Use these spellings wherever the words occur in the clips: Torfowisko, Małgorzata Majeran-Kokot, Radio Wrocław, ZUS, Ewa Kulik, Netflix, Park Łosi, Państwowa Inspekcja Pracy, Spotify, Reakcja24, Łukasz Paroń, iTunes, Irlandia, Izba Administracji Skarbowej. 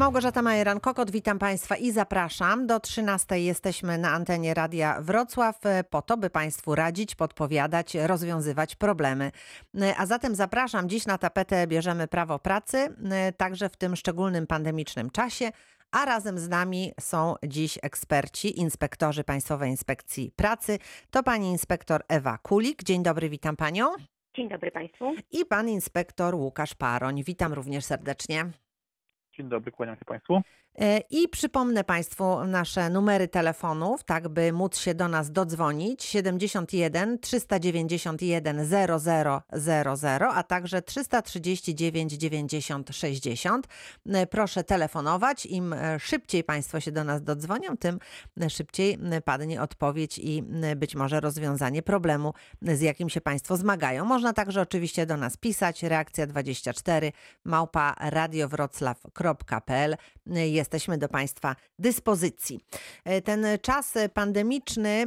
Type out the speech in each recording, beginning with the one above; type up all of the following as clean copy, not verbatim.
Małgorzata Majeran-Kokot, witam Państwa i zapraszam. Do 13:00 jesteśmy na antenie Radia Wrocław po to, by Państwu radzić, podpowiadać, rozwiązywać problemy. A zatem zapraszam. Dziś na tapetę bierzemy prawo pracy, także w tym szczególnym pandemicznym czasie. A razem z nami są dziś eksperci, inspektorzy Państwowej Inspekcji Pracy. To pani inspektor Ewa Kulik. Dzień dobry, witam panią. Dzień dobry Państwu. I pan inspektor Łukasz Paroń. Witam również serdecznie. Dzień dobry, kłaniam się Państwu. I przypomnę Państwu nasze numery telefonów, tak by móc się do nas dodzwonić. 71 391 0000, a także 339 90 60. Proszę telefonować. Im szybciej Państwo się do nas dodzwonią, tym szybciej padnie odpowiedź i być może rozwiązanie problemu, z jakim się Państwo zmagają. Można także oczywiście do nas pisać. Reakcja24 @radiowroclaw.pl. Jesteśmy do Państwa dyspozycji. Ten czas pandemiczny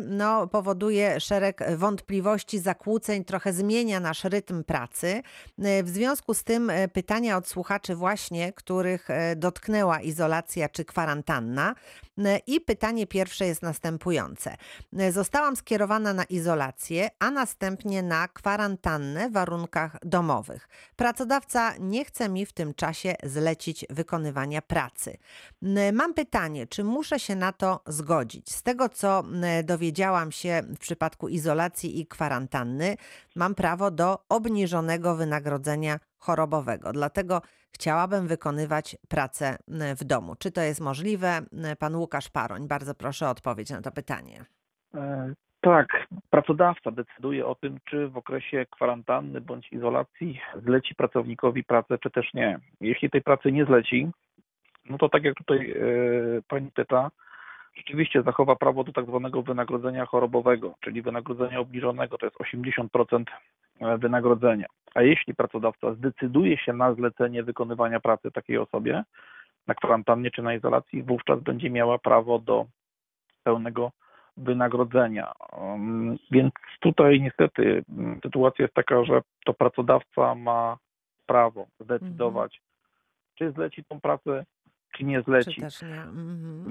powoduje szereg wątpliwości, zakłóceń, trochę zmienia nasz rytm pracy. W związku z tym pytania od słuchaczy właśnie, których dotknęła izolacja czy kwarantanna. I pytanie pierwsze jest następujące. Zostałam skierowana na izolację, a następnie na kwarantannę w warunkach domowych. Pracodawca nie chce mi w tym czasie zlecić wykonywania pracy. Mam pytanie, czy muszę się na to zgodzić? Z tego, co dowiedziałam się w przypadku izolacji i kwarantanny, mam prawo do obniżonego wynagrodzenia chorobowego. Dlatego chciałabym wykonywać pracę w domu. Czy to jest możliwe? Pan Łukasz Paroń, bardzo proszę o odpowiedź na to pytanie. Tak, pracodawca decyduje o tym, czy w okresie kwarantanny bądź izolacji zleci pracownikowi pracę, czy też nie. Jeśli tej pracy nie zleci, to tak jak tutaj pani pyta, rzeczywiście zachowa prawo do tak zwanego wynagrodzenia chorobowego, czyli wynagrodzenia obniżonego, to jest 80% wynagrodzenia. A jeśli pracodawca zdecyduje się na zlecenie wykonywania pracy takiej osobie na kwarantannie czy na izolacji, wówczas będzie miała prawo do pełnego wynagrodzenia. Więc tutaj niestety sytuacja jest taka, że to pracodawca ma prawo zdecydować, czy zleci tą pracę, czy nie zleci. Czy też nie.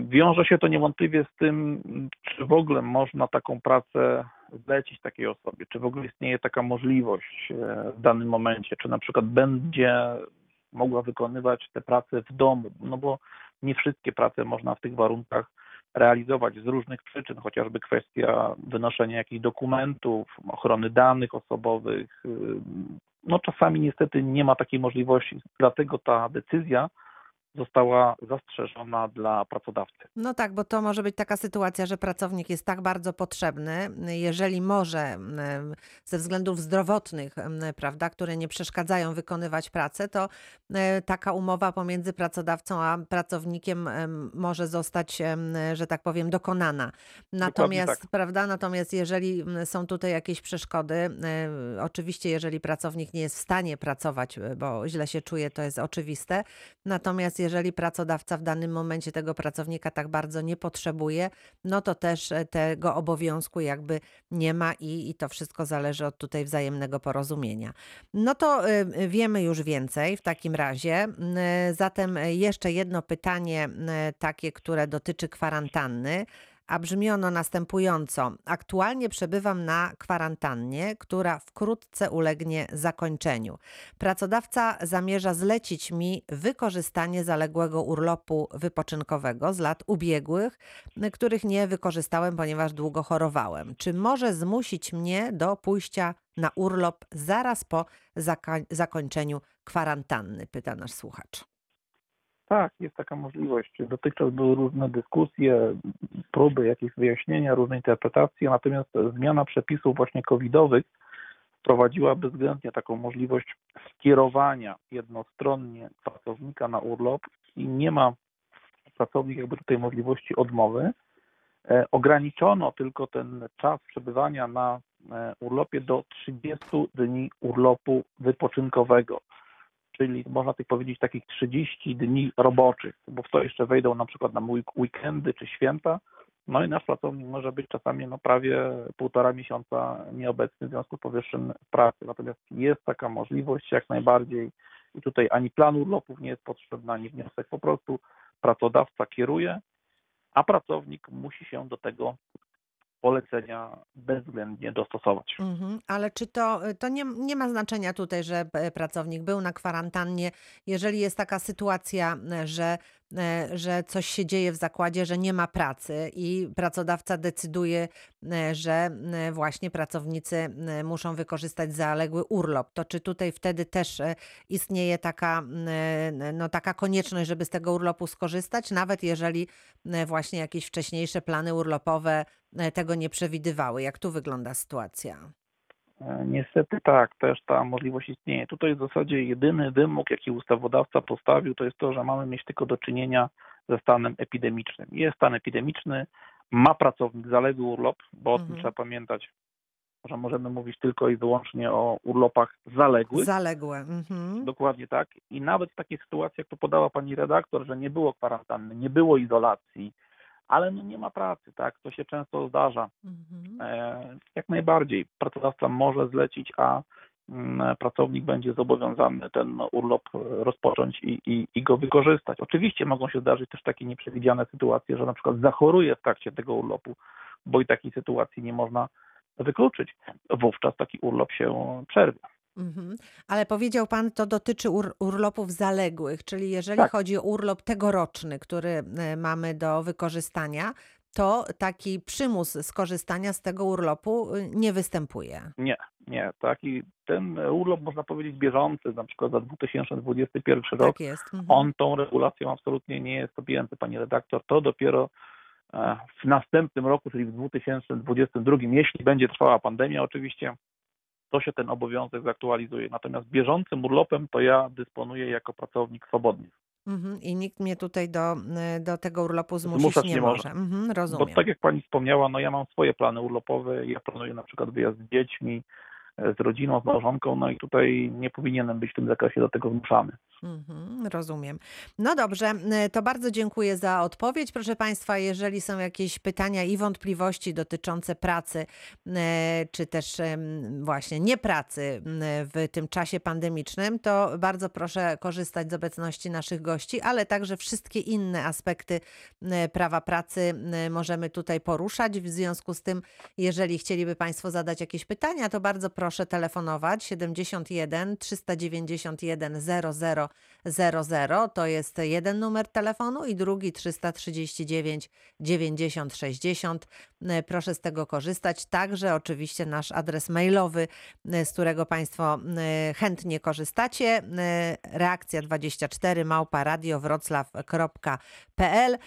Wiąże się to niewątpliwie z tym, czy w ogóle można taką pracę zlecić takiej osobie, czy w ogóle istnieje taka możliwość w danym momencie, czy na przykład będzie mogła wykonywać te prace w domu, bo nie wszystkie prace można w tych warunkach realizować z różnych przyczyn, chociażby kwestia wynoszenia jakichś dokumentów, ochrony danych osobowych. Czasami niestety nie ma takiej możliwości, dlatego ta decyzja została zastrzeżona dla pracodawcy. No tak, bo to może być taka sytuacja, że pracownik jest tak bardzo potrzebny, jeżeli może ze względów zdrowotnych, prawda, które nie przeszkadzają wykonywać pracę, to taka umowa pomiędzy pracodawcą a pracownikiem może zostać, że tak powiem, dokonana. Natomiast, prawda, natomiast jeżeli są tutaj jakieś przeszkody, oczywiście jeżeli pracownik nie jest w stanie pracować, bo źle się czuje, to jest oczywiste. Natomiast jeżeli pracodawca w danym momencie tego pracownika tak bardzo nie potrzebuje, to też tego obowiązku jakby nie ma i to wszystko zależy od tutaj wzajemnego porozumienia. To wiemy już więcej w takim razie. Zatem jeszcze jedno pytanie takie, które dotyczy kwarantanny. A brzmi ono następująco. Aktualnie przebywam na kwarantannie, która wkrótce ulegnie zakończeniu. Pracodawca zamierza zlecić mi wykorzystanie zaległego urlopu wypoczynkowego z lat ubiegłych, których nie wykorzystałem, ponieważ długo chorowałem. Czy może zmusić mnie do pójścia na urlop zaraz po zakończeniu kwarantanny? Pyta nasz słuchacz. Tak, jest taka możliwość. Dotychczas były różne dyskusje, próby jakieś wyjaśnienia, różne interpretacje, natomiast zmiana przepisów właśnie covidowych wprowadziła bezwzględnie taką możliwość skierowania jednostronnie pracownika na urlop i nie ma pracownik jakby tutaj możliwości odmowy. Ograniczono tylko ten czas przebywania na urlopie do 30 dni urlopu wypoczynkowego. Czyli można tak powiedzieć takich 30 dni roboczych, bo w to jeszcze wejdą na przykład na weekendy czy święta. I nasz pracownik może być czasami prawie 1,5 miesiąca nieobecny w związku z powyższym pracy. Natomiast jest taka możliwość jak najbardziej I tutaj ani plan urlopów nie jest potrzebny, ani wniosek. Po prostu pracodawca kieruje, a pracownik musi się do tego polecenia bezwzględnie dostosować. Mhm, ale czy to nie ma znaczenia tutaj, że pracownik był na kwarantannie, jeżeli jest taka sytuacja, że coś się dzieje w zakładzie, że nie ma pracy i pracodawca decyduje, że właśnie pracownicy muszą wykorzystać zaległy urlop, to czy tutaj wtedy też istnieje taka konieczność, żeby z tego urlopu skorzystać, nawet jeżeli właśnie jakieś wcześniejsze plany urlopowe tego nie przewidywały? Jak tu wygląda sytuacja? Niestety tak, też ta możliwość istnieje. Tutaj w zasadzie jedyny wymóg, jaki ustawodawca postawił, to jest to, że mamy mieć tylko do czynienia ze stanem epidemicznym. Jest stan epidemiczny, ma pracownik zaległy urlop, bo o tym trzeba pamiętać, że możemy mówić tylko i wyłącznie o urlopach zaległych. Zaległe. Mhm. Dokładnie tak. I nawet w takich sytuacjach, jak to podała pani redaktor, że nie było kwarantanny, nie było izolacji, ale nie ma pracy, tak? To się często zdarza. Jak najbardziej pracodawca może zlecić, a pracownik będzie zobowiązany ten urlop rozpocząć i go wykorzystać. Oczywiście mogą się zdarzyć też takie nieprzewidziane sytuacje, że na przykład zachoruje w trakcie tego urlopu, bo i takiej sytuacji nie można wykluczyć. Wówczas taki urlop się przerwie. Mhm. Ale powiedział pan, to dotyczy urlopów zaległych, czyli jeżeli chodzi o urlop tegoroczny, który mamy do wykorzystania, to taki przymus skorzystania z tego urlopu nie występuje. Nie. Taki ten urlop, można powiedzieć, bieżący, na przykład za 2021 rok, on tą regulacją absolutnie nie jest objęty, pani redaktor. To dopiero w następnym roku, czyli w 2022, jeśli będzie trwała pandemia oczywiście, to się ten obowiązek zaktualizuje. Natomiast bieżącym urlopem to ja dysponuję jako pracownik swobodny. I nikt mnie tutaj do tego urlopu zmuszać nie może. Rozumiem. Bo tak jak pani wspomniała, ja mam swoje plany urlopowe. Ja planuję na przykład wyjazd z dziećmi, z rodziną, z małżonką, i tutaj nie powinienem być w tym zakresie do tego zmuszany. Rozumiem. No dobrze, to bardzo dziękuję za odpowiedź. Proszę Państwa, jeżeli są jakieś pytania i wątpliwości dotyczące pracy, czy też właśnie nie pracy w tym czasie pandemicznym, to bardzo proszę korzystać z obecności naszych gości, ale także wszystkie inne aspekty prawa pracy możemy tutaj poruszać. W związku z tym, jeżeli chcieliby Państwo zadać jakieś pytania, to bardzo proszę telefonować 71 391 0000. To jest jeden numer telefonu i drugi 339 90 60. Proszę z tego korzystać. Także oczywiście nasz adres mailowy, z którego Państwo chętnie korzystacie. Reakcja24 @radiowroclaw.pl.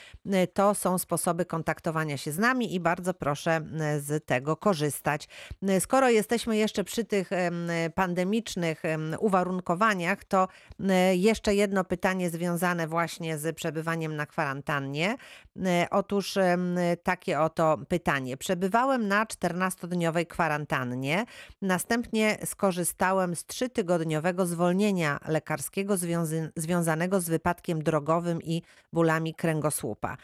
To są sposoby kontaktowania się z nami i bardzo proszę z tego korzystać. Skoro jesteśmy jeszcze przy tych pandemicznych uwarunkowaniach, to jeszcze jedno pytanie związane właśnie z przebywaniem na kwarantannie. Otóż takie oto pytanie. Przebywałem na 14-dniowej kwarantannie, następnie skorzystałem z 3-tygodniowego zwolnienia lekarskiego związanego z wypadkiem drogowym i bólami kręgosłupa.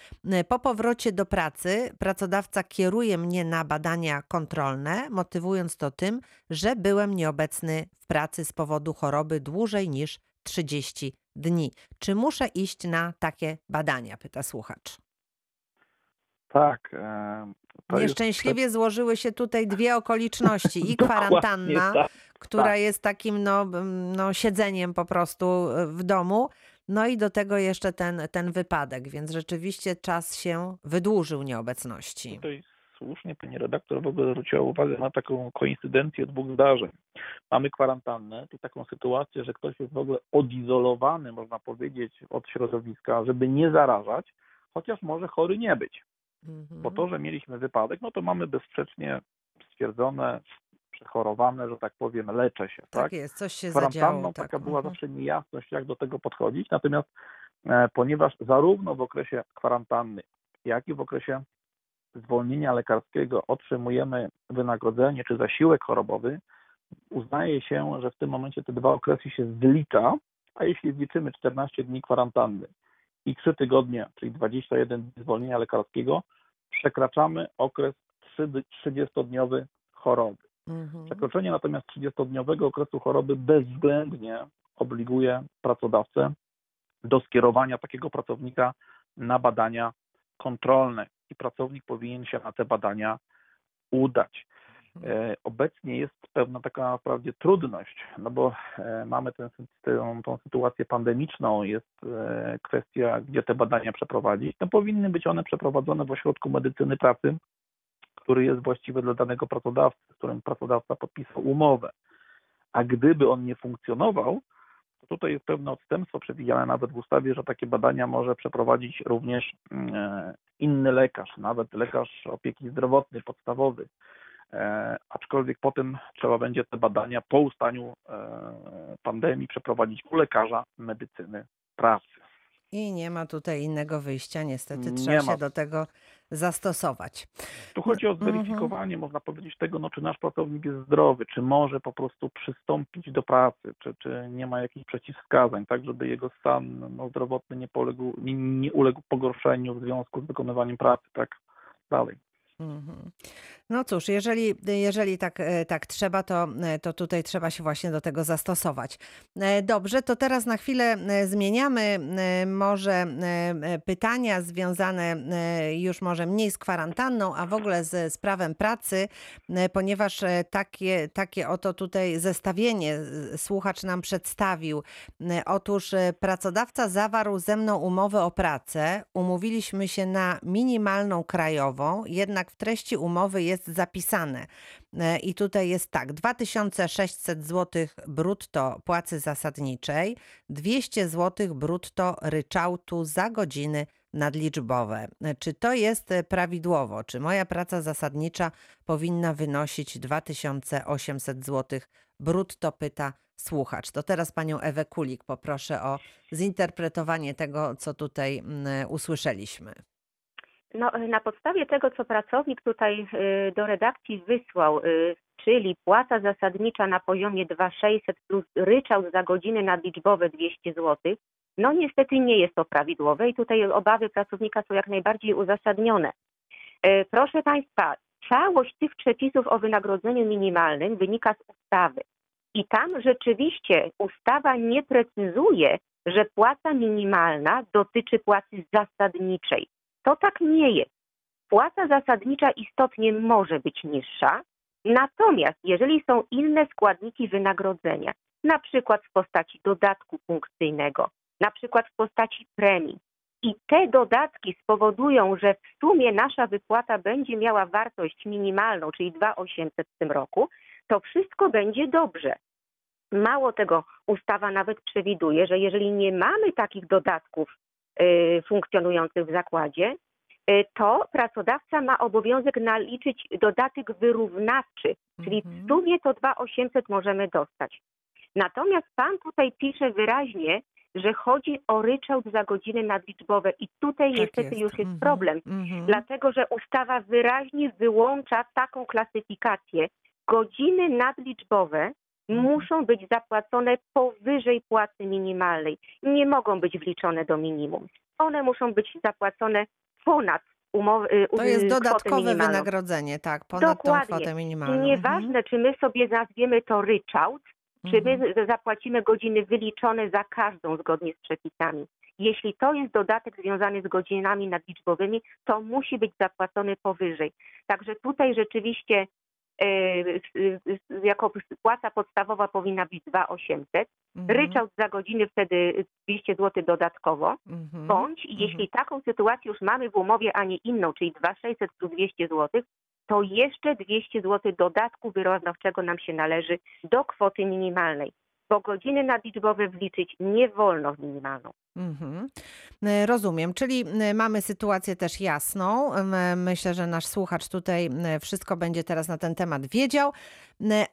Po powrocie do pracy pracodawca kieruje mnie na badania kontrolne, motywując to tym, że byłem nieobecny w pracy z powodu choroby dłużej niż 30 dni. Czy muszę iść na takie badania? Pyta słuchacz. Tak. Nieszczęśliwie złożyły się tutaj dwie okoliczności. I kwarantanna, która jest takim siedzeniem po prostu w domu, i do tego jeszcze ten wypadek, więc rzeczywiście czas się wydłużył nieobecności. Słusznie pani redaktor w ogóle zwróciła uwagę na taką koincydencję dwóch zdarzeń. Mamy kwarantannę, czyli taką sytuację, że ktoś jest w ogóle odizolowany, można powiedzieć, od środowiska, żeby nie zarażać, chociaż może chory nie być. Bo to, że mieliśmy wypadek, to mamy bezsprzecznie stwierdzone, przechorowane, że tak powiem, leczę się. Tak jest, coś się zadziało. Kwarantanną taka była zawsze niejasność, jak do tego podchodzić. Natomiast ponieważ zarówno w okresie kwarantanny, jak i w okresie zwolnienia lekarskiego otrzymujemy wynagrodzenie czy zasiłek chorobowy, uznaje się, że w tym momencie te dwa okresy się zlicza, a jeśli zliczymy 14 dni kwarantanny i 3 tygodnie, czyli 21 dni zwolnienia lekarskiego, przekraczamy okres 30-dniowy choroby. Przekroczenie natomiast 30-dniowego okresu choroby bezwzględnie obliguje pracodawcę do skierowania takiego pracownika na badania kontrolne i pracownik powinien się na te badania udać. Obecnie jest pewna taka wprawdzie trudność, no bo mamy tą sytuację pandemiczną, jest kwestia, gdzie te badania przeprowadzić. No powinny być one przeprowadzone w ośrodku medycyny pracy, który jest właściwy dla danego pracodawcy, z którym pracodawca podpisał umowę. A gdyby on nie funkcjonował, to tutaj jest pewne odstępstwo przewidziane nawet w ustawie, że takie badania może przeprowadzić również inny lekarz, nawet lekarz opieki zdrowotnej, podstawowy. Aczkolwiek potem trzeba będzie te badania po ustaniu pandemii przeprowadzić u lekarza medycyny pracy. I nie ma tutaj innego wyjścia, niestety trzeba się do tego zastosować. Tu chodzi o zweryfikowanie, można powiedzieć, tego, no, czy nasz pracownik jest zdrowy, czy może po prostu przystąpić do pracy, czy nie ma jakichś przeciwwskazań, tak żeby jego stan zdrowotny nie uległ pogorszeniu w związku z wykonywaniem pracy, tak dalej. No cóż, jeżeli tak trzeba, to tutaj trzeba się właśnie do tego zastosować. Dobrze, to teraz na chwilę zmieniamy może pytania związane już może mniej z kwarantanną, a w ogóle z prawem pracy, ponieważ takie oto tutaj zestawienie słuchacz nam przedstawił. Otóż pracodawca zawarł ze mną umowę o pracę, umówiliśmy się na minimalną krajową, jednak w treści umowy jest zapisane i tutaj jest tak: 2600 zł brutto płacy zasadniczej, 200 zł brutto ryczałtu za godziny nadliczbowe. Czy to jest prawidłowo? Czy moja praca zasadnicza powinna wynosić 2800 zł brutto, pyta słuchacz. To teraz panią Ewę Kulik poproszę o zinterpretowanie tego, co tutaj usłyszeliśmy. No, na podstawie tego, co pracownik tutaj do redakcji wysłał, czyli płaca zasadnicza na poziomie 2600 plus ryczałt za godziny nadliczbowe 200 zł, no niestety nie jest to prawidłowe i tutaj obawy pracownika są jak najbardziej uzasadnione. Proszę Państwa, całość tych przepisów o wynagrodzeniu minimalnym wynika z ustawy i tam rzeczywiście ustawa nie precyzuje, że płaca minimalna dotyczy płacy zasadniczej. To tak nie jest. Płaca zasadnicza istotnie może być niższa, natomiast jeżeli są inne składniki wynagrodzenia, na przykład w postaci dodatku funkcyjnego, na przykład w postaci premii, i te dodatki spowodują, że w sumie nasza wypłata będzie miała wartość minimalną, czyli 2800 w tym roku, to wszystko będzie dobrze. Mało tego, ustawa nawet przewiduje, że jeżeli nie mamy takich dodatków funkcjonujących w zakładzie, to pracodawca ma obowiązek naliczyć dodatek wyrównawczy, czyli w sumie to 2800 możemy dostać. Natomiast pan tutaj pisze wyraźnie, że chodzi o ryczałt za godziny nadliczbowe i tutaj tak niestety jest. Już jest problem, dlatego że ustawa wyraźnie wyłącza taką klasyfikację. Godziny nadliczbowe muszą być zapłacone powyżej płacy minimalnej. Nie mogą być wliczone do minimum. One muszą być zapłacone ponad To jest dodatkowe wynagrodzenie, tak, ponad Dokładnie. Tą kwotę minimalną. Nieważne, czy my sobie nazwiemy to ryczałt, czy my zapłacimy godziny wyliczone za każdą zgodnie z przepisami. Jeśli to jest dodatek związany z godzinami nadliczbowymi, to musi być zapłacony powyżej. Także tutaj rzeczywiście jako płaca podstawowa powinna być 2800, ryczałt za godziny wtedy 200 zł dodatkowo, bądź jeśli taką sytuację już mamy w umowie, a nie inną, czyli 2600 plus 200 zł, to jeszcze 200 zł dodatku wyrównawczego nam się należy do kwoty minimalnej, bo godziny nadliczbowe wliczyć nie wolno w minimalną. Rozumiem, czyli mamy sytuację też jasną. Myślę, że nasz słuchacz tutaj wszystko będzie teraz na ten temat wiedział,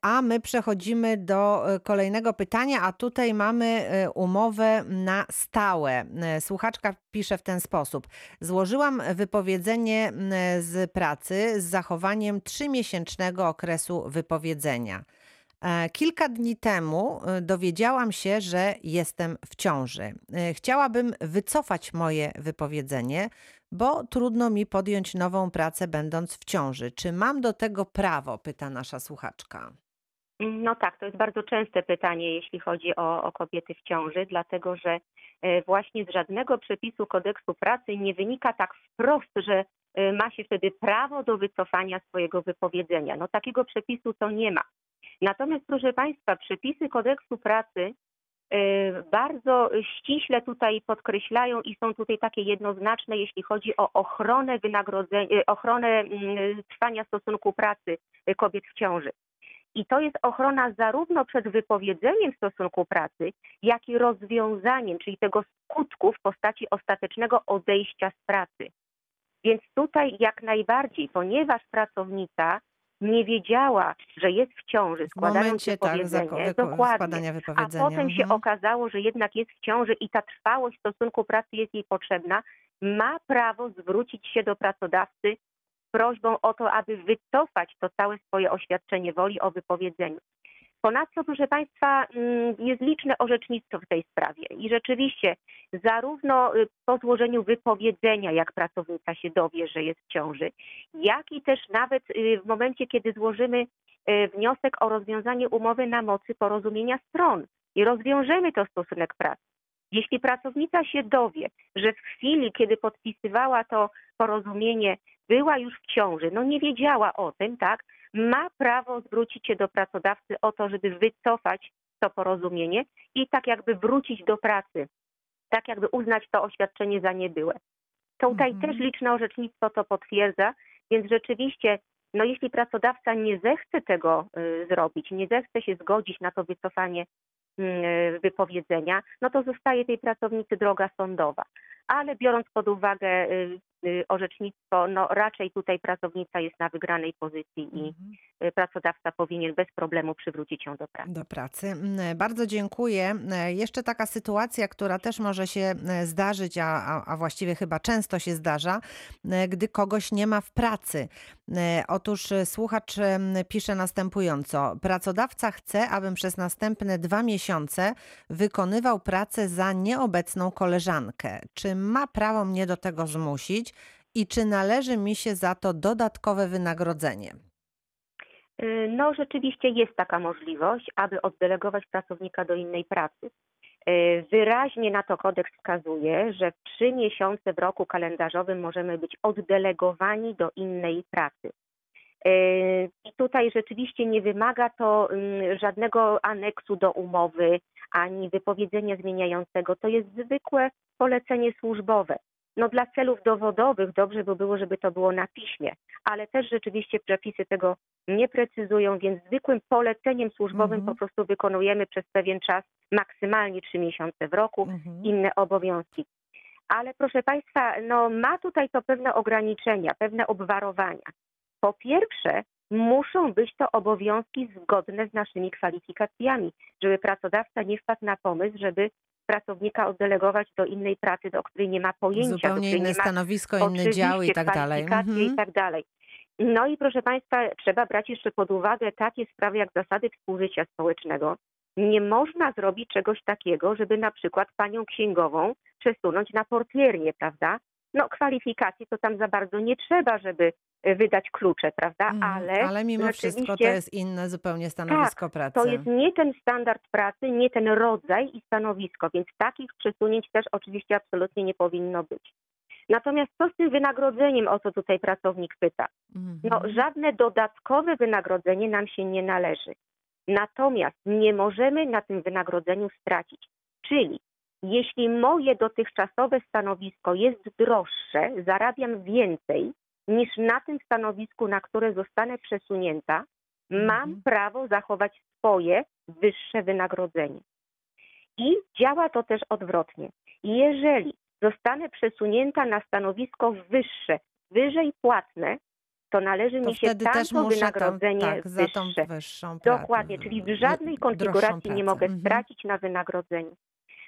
a my przechodzimy do kolejnego pytania, a tutaj mamy umowę na stałe. Słuchaczka pisze w ten sposób: złożyłam wypowiedzenie z pracy z zachowaniem 3-miesięcznego okresu wypowiedzenia. Kilka dni temu dowiedziałam się, że jestem w ciąży. Chciałabym wycofać moje wypowiedzenie, bo trudno mi podjąć nową pracę, będąc w ciąży. Czy mam do tego prawo? Pyta nasza słuchaczka. No tak, to jest bardzo częste pytanie, jeśli chodzi o kobiety w ciąży, dlatego że właśnie z żadnego przepisu kodeksu pracy nie wynika tak wprost, że ma się wtedy prawo do wycofania swojego wypowiedzenia. No takiego przepisu to nie ma. Natomiast proszę Państwa, przepisy kodeksu pracy bardzo ściśle tutaj podkreślają i są tutaj takie jednoznaczne, jeśli chodzi o ochronę wynagrodzenia, ochronę trwania stosunku pracy kobiet w ciąży. I to jest ochrona zarówno przed wypowiedzeniem stosunku pracy, jak i rozwiązaniem, czyli tego skutku w postaci ostatecznego odejścia z pracy. Więc tutaj jak najbardziej, ponieważ pracownica nie wiedziała, że jest w ciąży, składając wypowiedzenie, dokładnie, a potem się okazało, że jednak jest w ciąży i ta trwałość stosunku pracy jest jej potrzebna, ma prawo zwrócić się do pracodawcy z prośbą o to, aby wycofać to całe swoje oświadczenie woli o wypowiedzeniu. Ponadto, proszę Państwa, jest liczne orzecznictwo w tej sprawie i rzeczywiście zarówno po złożeniu wypowiedzenia, jak pracownica się dowie, że jest w ciąży, jak i też nawet w momencie, kiedy złożymy wniosek o rozwiązanie umowy na mocy porozumienia stron i rozwiążemy to stosunek pracy. Jeśli pracownica się dowie, że w chwili, kiedy podpisywała to porozumienie, była już w ciąży, no nie wiedziała o tym, tak? Ma prawo zwrócić się do pracodawcy o to, żeby wycofać to porozumienie i tak jakby wrócić do pracy, tak jakby uznać to oświadczenie za niebyłe. Tutaj też liczne orzecznictwo to potwierdza, więc rzeczywiście, no jeśli pracodawca nie zechce tego zrobić, nie zechce się zgodzić na to wycofanie wypowiedzenia, no to zostaje tej pracownicy droga sądowa. Ale biorąc pod uwagę orzecznictwo, no raczej tutaj pracownica jest na wygranej pozycji i pracodawca powinien bez problemu przywrócić ją do pracy. Bardzo dziękuję. Jeszcze taka sytuacja, która też może się zdarzyć, a właściwie chyba często się zdarza, gdy kogoś nie ma w pracy. Otóż słuchacz pisze następująco. Pracodawca chce, abym przez następne 2 miesiące wykonywał pracę za nieobecną koleżankę. Czy ma prawo mnie do tego zmusić? I czy należy mi się za to dodatkowe wynagrodzenie? No rzeczywiście jest taka możliwość, aby oddelegować pracownika do innej pracy. Wyraźnie na to kodeks wskazuje, że 3 miesiące w roku kalendarzowym możemy być oddelegowani do innej pracy. I tutaj rzeczywiście nie wymaga to żadnego aneksu do umowy, ani wypowiedzenia zmieniającego. To jest zwykłe polecenie służbowe. No dla celów dowodowych dobrze by było, żeby to było na piśmie, ale też rzeczywiście przepisy tego nie precyzują, więc zwykłym poleceniem służbowym po prostu wykonujemy przez pewien czas, maksymalnie 3 miesiące w roku, inne obowiązki. Ale proszę Państwa, no ma tutaj to pewne ograniczenia, pewne obwarowania. Po pierwsze, muszą być to obowiązki zgodne z naszymi kwalifikacjami, żeby pracodawca nie wpadł na pomysł, żeby pracownika oddelegować do innej pracy, do której nie ma pojęcia. Zupełnie inne stanowisko, inny dział i tak dalej. I tak dalej. No i proszę Państwa, trzeba brać jeszcze pod uwagę takie sprawy jak zasady współżycia społecznego. Nie można zrobić czegoś takiego, żeby na przykład panią księgową przesunąć na portiernię, prawda? No kwalifikacji to tam za bardzo nie trzeba, żeby wydać klucze, prawda? Ale mimo wszystko to jest inne zupełnie stanowisko pracy. To jest nie ten standard pracy, nie ten rodzaj i stanowisko, więc takich przesunięć też oczywiście absolutnie nie powinno być. Natomiast co z tym wynagrodzeniem, o co tutaj pracownik pyta? No żadne dodatkowe wynagrodzenie nam się nie należy. Natomiast nie możemy na tym wynagrodzeniu stracić. Czyli jeśli moje dotychczasowe stanowisko jest droższe, zarabiam więcej niż na tym stanowisku, na które zostanę przesunięta, mam prawo zachować swoje wyższe wynagrodzenie. I działa to też odwrotnie. Jeżeli zostanę przesunięta na stanowisko wyższe, wyżej płatne, to należy mi się tamto wynagrodzenie wyższe. Dokładnie, czyli w żadnej konfiguracji nie mogę stracić na wynagrodzeniu.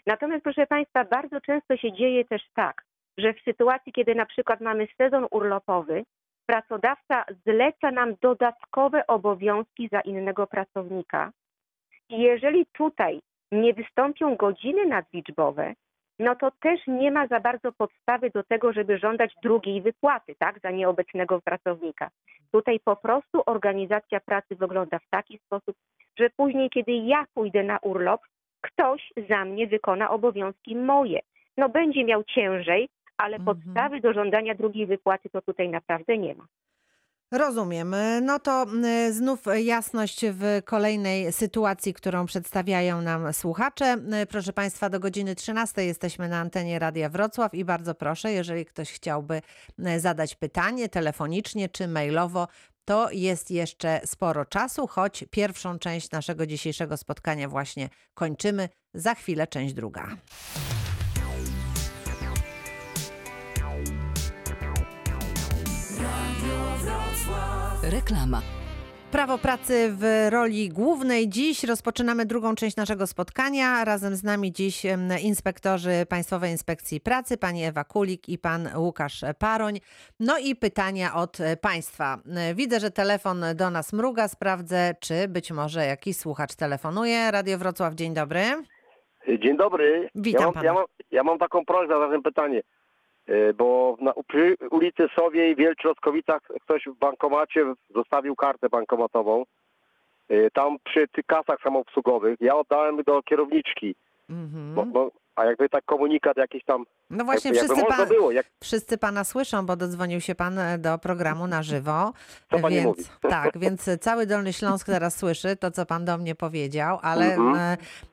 Natomiast, proszę Państwa, bardzo często się dzieje też tak, że w sytuacji, kiedy na przykład mamy sezon urlopowy, pracodawca zleca nam dodatkowe obowiązki za innego pracownika i jeżeli tutaj nie wystąpią godziny nadliczbowe, no to też nie ma za bardzo podstawy do tego, żeby żądać drugiej wypłaty, tak, za nieobecnego pracownika. Tutaj po prostu organizacja pracy wygląda w taki sposób, że później, kiedy ja pójdę na urlop, ktoś za mnie wykona obowiązki moje. No będzie miał ciężej, ale podstawy do żądania drugiej wypłaty to tutaj naprawdę nie ma. Rozumiem. No to znów jasność w kolejnej sytuacji, którą przedstawiają nam słuchacze. Proszę Państwa, do godziny 13 jesteśmy na antenie Radia Wrocław i bardzo proszę, jeżeli ktoś chciałby zadać pytanie telefonicznie czy mailowo, to jest jeszcze sporo czasu, choć pierwszą część naszego dzisiejszego spotkania właśnie kończymy. Za chwilę część druga. Reklama. Prawo pracy w roli głównej. Dziś rozpoczynamy drugą część naszego spotkania. Razem z nami dziś inspektorzy Państwowej Inspekcji Pracy, pani Ewa Kulik i pan Łukasz Paroń. No i pytania od Państwa. Widzę, że telefon do nas mruga. Sprawdzę, czy być może jakiś słuchacz telefonuje. Radio Wrocław, dzień dobry. Dzień dobry. Witam pana. Ja mam taką prośbę, zatem pytanie. Bo przy ulicy Sowiej w Wielczroskowicach ktoś w bankomacie zostawił kartę bankomatową. Tam przy tych kasach samoobsługowych. Ja oddałem do kierowniczki. Mm-hmm. A jakby tak komunikat jakiś tam... No właśnie wszyscy pana słyszą, bo dodzwonił się pan do programu na żywo. Co pani mówi? Tak, więc cały Dolny Śląsk teraz słyszy to, co pan do mnie powiedział,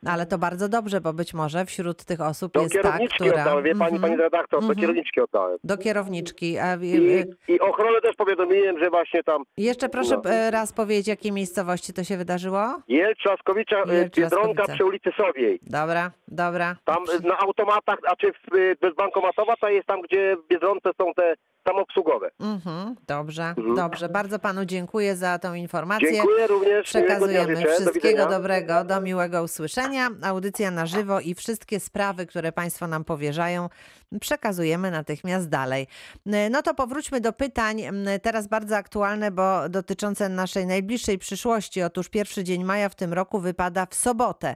ale to bardzo dobrze, bo być może wśród tych osób do jest ta, która... Oddałem, wie pani, pani redaktor, do kierowniczki oddałem. Do kierowniczki. I ochronę też powiadomiłem, że właśnie tam... Jeszcze proszę raz powiedzieć, jakiej miejscowości to się wydarzyło? Jelczaskowicza, Biedronka przy ulicy Sowiej. Dobra. Tam na automatach, bez bankomatowa, to jest tam, gdzie w Biedronce są te samoobsługowe. Dobrze. Bardzo panu dziękuję za tą informację. Dziękuję również. Przekazujemy wszystkiego dobrego, do miłego usłyszenia. Audycja na żywo i wszystkie sprawy, które Państwo nam powierzają, przekazujemy natychmiast dalej. No to powróćmy do pytań, teraz bardzo aktualne, bo dotyczące naszej najbliższej przyszłości. Otóż pierwszy dzień maja w tym roku wypada w sobotę.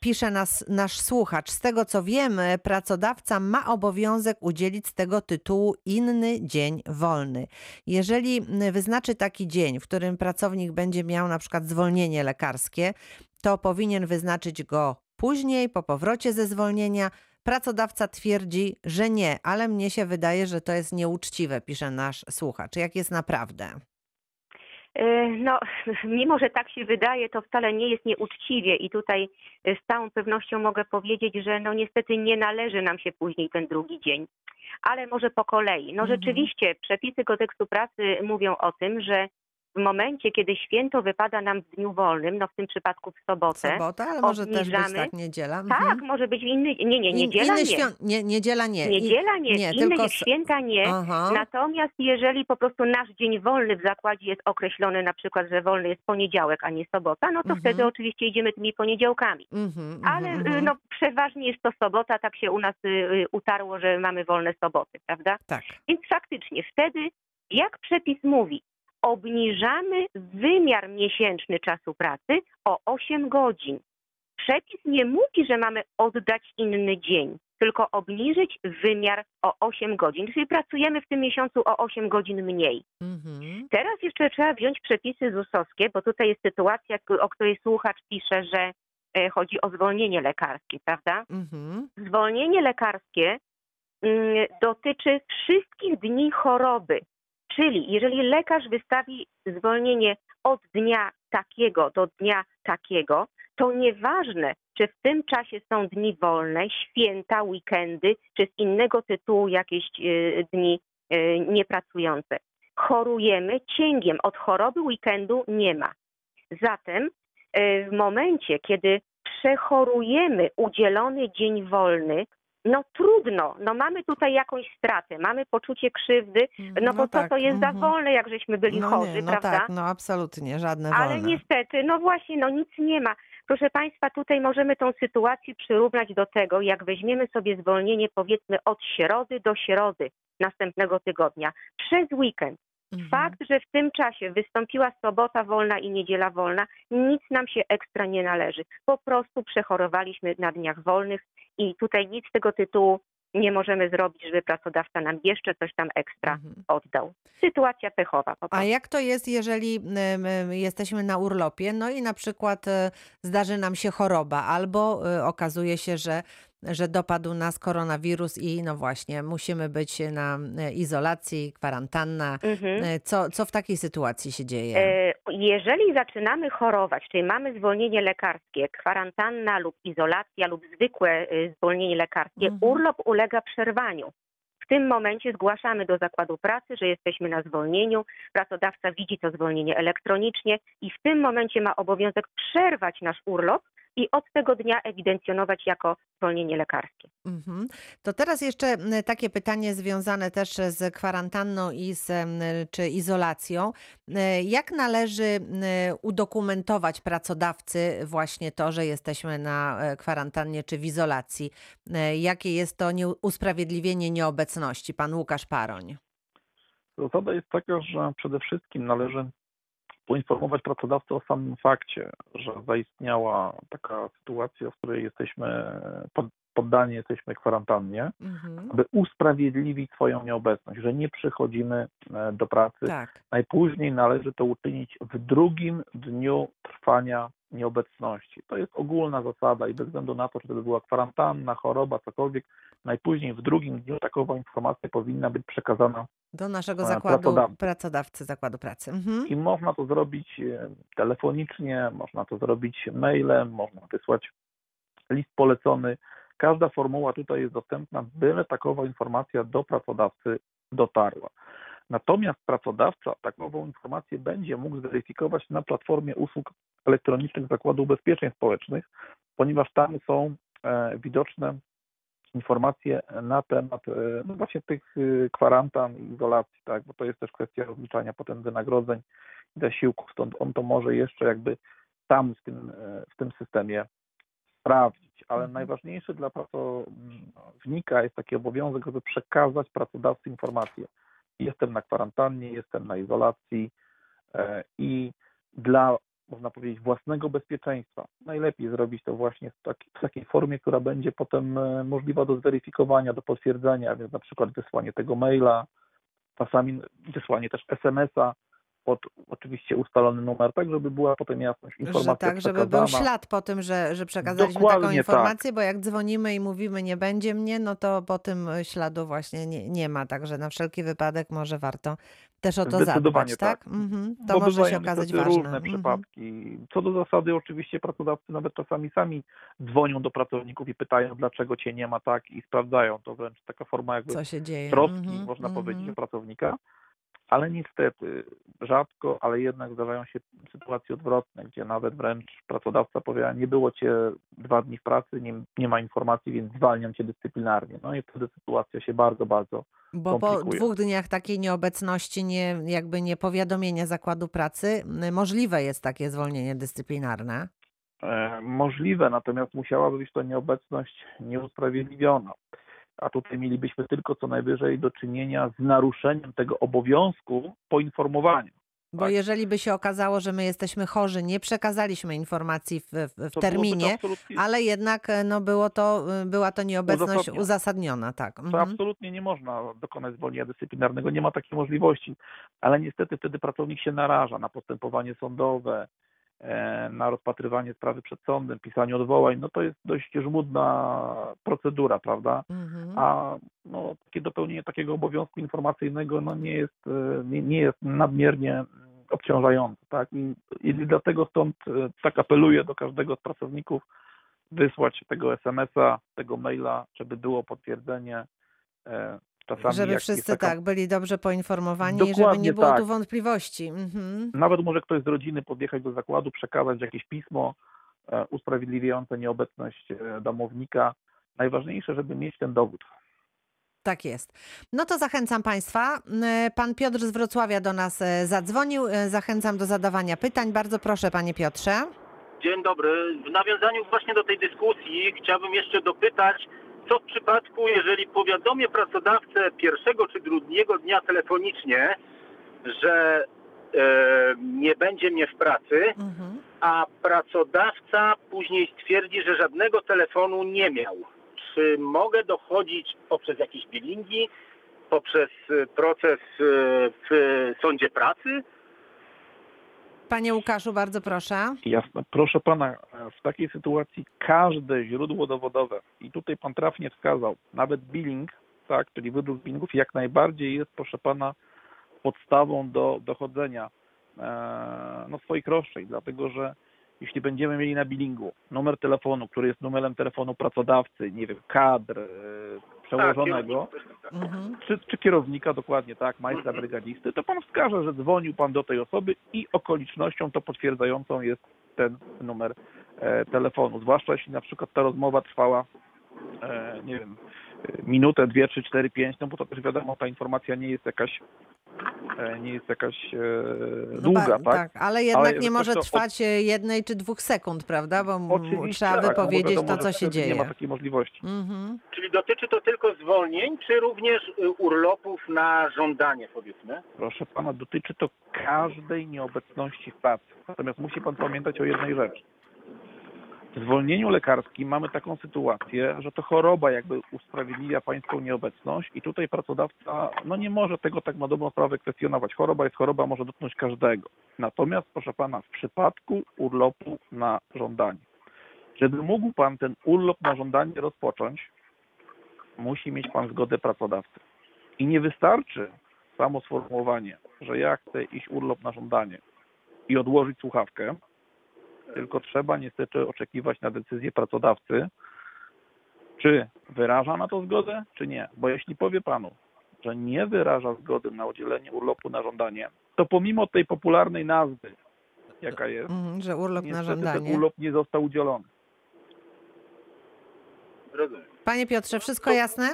Pisze nasz słuchacz. Z tego co wiem, pracodawca ma obowiązek udzielić z tego tytułu inny dzień wolny. Jeżeli wyznaczy taki dzień, w którym pracownik będzie miał na przykład zwolnienie lekarskie, to powinien wyznaczyć go później, po powrocie ze zwolnienia. Pracodawca twierdzi, że nie, ale mnie się wydaje, że to jest nieuczciwe, pisze nasz słuchacz. Jak jest naprawdę? No, mimo że tak się wydaje, to wcale nie jest nieuczciwie i tutaj z całą pewnością mogę powiedzieć, że no niestety nie należy nam się później ten drugi dzień. Ale może po kolei. No rzeczywiście przepisy Kodeksu Pracy mówią o tym, że w momencie, kiedy święto wypada nam w dniu wolnym, no w tym przypadku w sobotę. Sobota, ale może obniżamy. Też być tak niedziela. Tak, może być inny. Nie, niedziela nie. Niedziela nie. Niedziela nie, inne tylko... święta nie. Aha. Natomiast jeżeli po prostu nasz dzień wolny w zakładzie jest określony, na przykład, że wolny jest poniedziałek, a nie sobota, no to wtedy oczywiście idziemy tymi poniedziałkami. Ale no przeważnie jest to sobota, tak się u nas utarło, że mamy wolne soboty, prawda? Tak. Więc faktycznie wtedy, jak przepis mówi, obniżamy wymiar miesięczny czasu pracy o 8 godzin. Przepis nie mówi, że mamy oddać inny dzień, tylko obniżyć wymiar o 8 godzin. Czyli pracujemy w tym miesiącu o 8 godzin mniej. Teraz jeszcze trzeba wziąć przepisy ZUS-owskie, bo tutaj jest sytuacja, o której słuchacz pisze, że chodzi o zwolnienie lekarskie, prawda? Zwolnienie lekarskie dotyczy wszystkich dni choroby. Czyli jeżeli lekarz wystawi zwolnienie od dnia takiego do dnia takiego, to nieważne, czy w tym czasie są dni wolne, święta, weekendy, czy z innego tytułu jakieś dni niepracujące. Chorujemy cięgiem, od choroby weekendu nie ma. Zatem w momencie, kiedy przechorujemy udzielony dzień wolny, no trudno, no mamy tutaj jakąś stratę, mamy poczucie krzywdy, no bo tak, to jest za wolne, jak żeśmy byli chorzy, nie, prawda? Tak, no absolutnie, żadne wolne. Ale niestety, no właśnie, no nic nie ma. Proszę Państwa, tutaj możemy tą sytuację przyrównać do tego, jak weźmiemy sobie zwolnienie powiedzmy od środy do środy następnego tygodnia, przez weekend. Fakt, że w tym czasie wystąpiła sobota wolna i niedziela wolna, nic nam się ekstra nie należy. Po prostu przechorowaliśmy na dniach wolnych i tutaj nic z tego tytułu nie możemy zrobić, żeby pracodawca nam jeszcze coś tam ekstra oddał. Sytuacja pechowa. A jak to jest, jeżeli jesteśmy na urlopie, no i na przykład zdarzy nam się choroba, albo okazuje się, że dopadł nas koronawirus i no właśnie, musimy być na izolacji, kwarantanna. Co w takiej sytuacji się dzieje? Jeżeli zaczynamy chorować, czyli mamy zwolnienie lekarskie, kwarantanna lub izolacja lub zwykłe zwolnienie lekarskie, urlop ulega przerwaniu. W tym momencie zgłaszamy do zakładu pracy, że jesteśmy na zwolnieniu. Pracodawca widzi to zwolnienie elektronicznie i w tym momencie ma obowiązek przerwać nasz urlop i od tego dnia ewidencjonować jako zwolnienie lekarskie. To teraz jeszcze takie pytanie związane też z kwarantanną i czy izolacją. Jak należy udokumentować pracodawcy właśnie to, że jesteśmy na kwarantannie czy w izolacji? Jakie jest to usprawiedliwienie nieobecności? Pan Łukasz Paroń. Zasada jest taka, że przede wszystkim należy poinformować pracodawcę o samym fakcie, że zaistniała taka sytuacja, w której jesteśmy poddani kwarantannie, aby usprawiedliwić swoją nieobecność, że nie przychodzimy do pracy. Tak. Najpóźniej należy to uczynić w drugim dniu trwania nieobecności. To jest ogólna zasada i bez względu na to, czy to była kwarantanna, choroba, cokolwiek, najpóźniej w drugim dniu takowa informacja powinna być przekazana do naszego pracodawcy zakładu pracy. I można to zrobić telefonicznie, można to zrobić mailem, można wysłać list polecony. Każda formuła tutaj jest dostępna, byle takowa informacja do pracodawcy dotarła. Natomiast pracodawca takową informację będzie mógł zweryfikować na platformie usług elektronicznych Zakładu Ubezpieczeń Społecznych, ponieważ tam są widoczne informacje na temat właśnie tych kwarantan i izolacji, tak? Bo to jest też kwestia rozliczania potem wynagrodzeń i zasiłków, stąd on to może jeszcze jakby tam w tym systemie sprawdzić. Ale najważniejszy dla pracownika jest taki obowiązek, żeby przekazać pracodawcy informację. Jestem na kwarantannie, jestem na izolacji i dla, można powiedzieć, własnego bezpieczeństwa najlepiej zrobić to właśnie w takiej formie, która będzie potem możliwa do zweryfikowania, do potwierdzenia, więc na przykład wysłanie tego maila, czasami wysłanie też SMS-a pod oczywiście ustalony numer, tak żeby była potem jasność informacji. Że tak, żeby był ślad po tym, że przekazaliśmy taką informację, tak. Bo jak dzwonimy i mówimy nie będzie mnie, no to po tym śladu właśnie nie ma, także na wszelki wypadek może warto też o to zadbać, tak? To może się okazać ważne. Różne przypadki. Co do zasady oczywiście pracodawcy nawet czasami sami dzwonią do pracowników i pytają, dlaczego cię nie ma, tak? I sprawdzają. To wręcz taka forma jakby troski, można powiedzieć, o pracownika. Ale niestety, rzadko, ale jednak zdarzają się sytuacje odwrotne, gdzie nawet wręcz pracodawca powie, nie było cię 2 dni w pracy, nie ma informacji, więc zwalniam cię dyscyplinarnie. No i wtedy sytuacja się bardzo, bardzo komplikuje. Bo po 2 dniach takiej nieobecności, niepowiadomienia zakładu pracy, możliwe jest takie zwolnienie dyscyplinarne? Możliwe, natomiast musiałaby być to nieobecność nieusprawiedliwiona. A tutaj mielibyśmy tylko co najwyżej do czynienia z naruszeniem tego obowiązku poinformowania. Bo jeżeli by się okazało, że my jesteśmy chorzy, nie przekazaliśmy informacji w terminie, ale jednak była to nieobecność uzasadniona. Tak. To absolutnie nie można dokonać zwolnienia dyscyplinarnego, nie ma takiej możliwości. Ale niestety wtedy pracownik się naraża na postępowanie sądowe, na rozpatrywanie sprawy przed sądem, pisanie odwołań, no to jest dość żmudna procedura, prawda? A takie dopełnienie takiego obowiązku informacyjnego nie jest nadmiernie obciążające, tak? I dlatego stąd tak apeluję do każdego z pracowników wysłać tego SMS-a, tego maila, żeby było potwierdzenie. Żeby wszyscy byli dobrze poinformowani, żeby nie było tu wątpliwości. Nawet może ktoś z rodziny podjechać do zakładu, przekazać jakieś pismo usprawiedliwiające nieobecność domownika. Najważniejsze, żeby mieć ten dowód. Tak jest. No to zachęcam Państwa. Pan Piotr z Wrocławia do nas zadzwonił. Zachęcam do zadawania pytań. Bardzo proszę, Panie Piotrze. Dzień dobry. W nawiązaniu właśnie do tej dyskusji chciałbym jeszcze dopytać, co w przypadku, jeżeli powiadomię pracodawcę 1. czy 2. dnia telefonicznie, że nie będzie mnie w pracy, a pracodawca później stwierdzi, że żadnego telefonu nie miał. czy mogę dochodzić poprzez jakieś billingi, poprzez proces w sądzie pracy? Panie Łukaszu, bardzo proszę. Jasne. Proszę pana, w takiej sytuacji każde źródło dowodowe, i tutaj pan trafnie wskazał, nawet billing, tak, czyli wydruk billingów, jak najbardziej jest, proszę pana, podstawą do dochodzenia swoich roszczeń, dlatego że jeśli będziemy mieli na billingu numer telefonu, który jest numerem telefonu pracodawcy, nie wiem, kadr, przełożonego, czy kierownika, dokładnie tak, majstra brygadzisty, to pan wskaże, że dzwonił pan do tej osoby i okolicznością to potwierdzającą jest ten numer telefonu. Zwłaszcza jeśli na przykład ta rozmowa trwała, nie wiem, minutę, 2, 3, 4, 5, no bo to też wiadomo, ta informacja nie jest jakaś długa, tak? Tak, ale jednak nie może trwać 1 czy 2 sekund, prawda? Bo trzeba wypowiedzieć to, co się dzieje. Nie ma takiej możliwości. Mhm. Czyli dotyczy to tylko zwolnień, czy również urlopów na żądanie, powiedzmy? Proszę pana, dotyczy to każdej nieobecności w pracy. Natomiast musi pan pamiętać o jednej rzeczy. W zwolnieniu lekarskim mamy taką sytuację, że to choroba jakby usprawiedliwia pańską nieobecność i tutaj pracodawca nie może tego tak na dobrą sprawę kwestionować. Choroba jest choroba, może dotknąć każdego. Natomiast, proszę pana, w przypadku urlopu na żądanie, żeby mógł pan ten urlop na żądanie rozpocząć, musi mieć pan zgodę pracodawcy. I nie wystarczy samo sformułowanie, że ja chcę iść urlop na żądanie i odłożyć słuchawkę, tylko trzeba niestety oczekiwać na decyzję pracodawcy, czy wyraża na to zgodę, czy nie. Bo jeśli powie panu, że nie wyraża zgody na udzielenie urlopu na żądanie, to pomimo tej popularnej nazwy, jaka jest, że urlop na żądanie, ten urlop nie został udzielony. Panie Piotrze, wszystko jasne?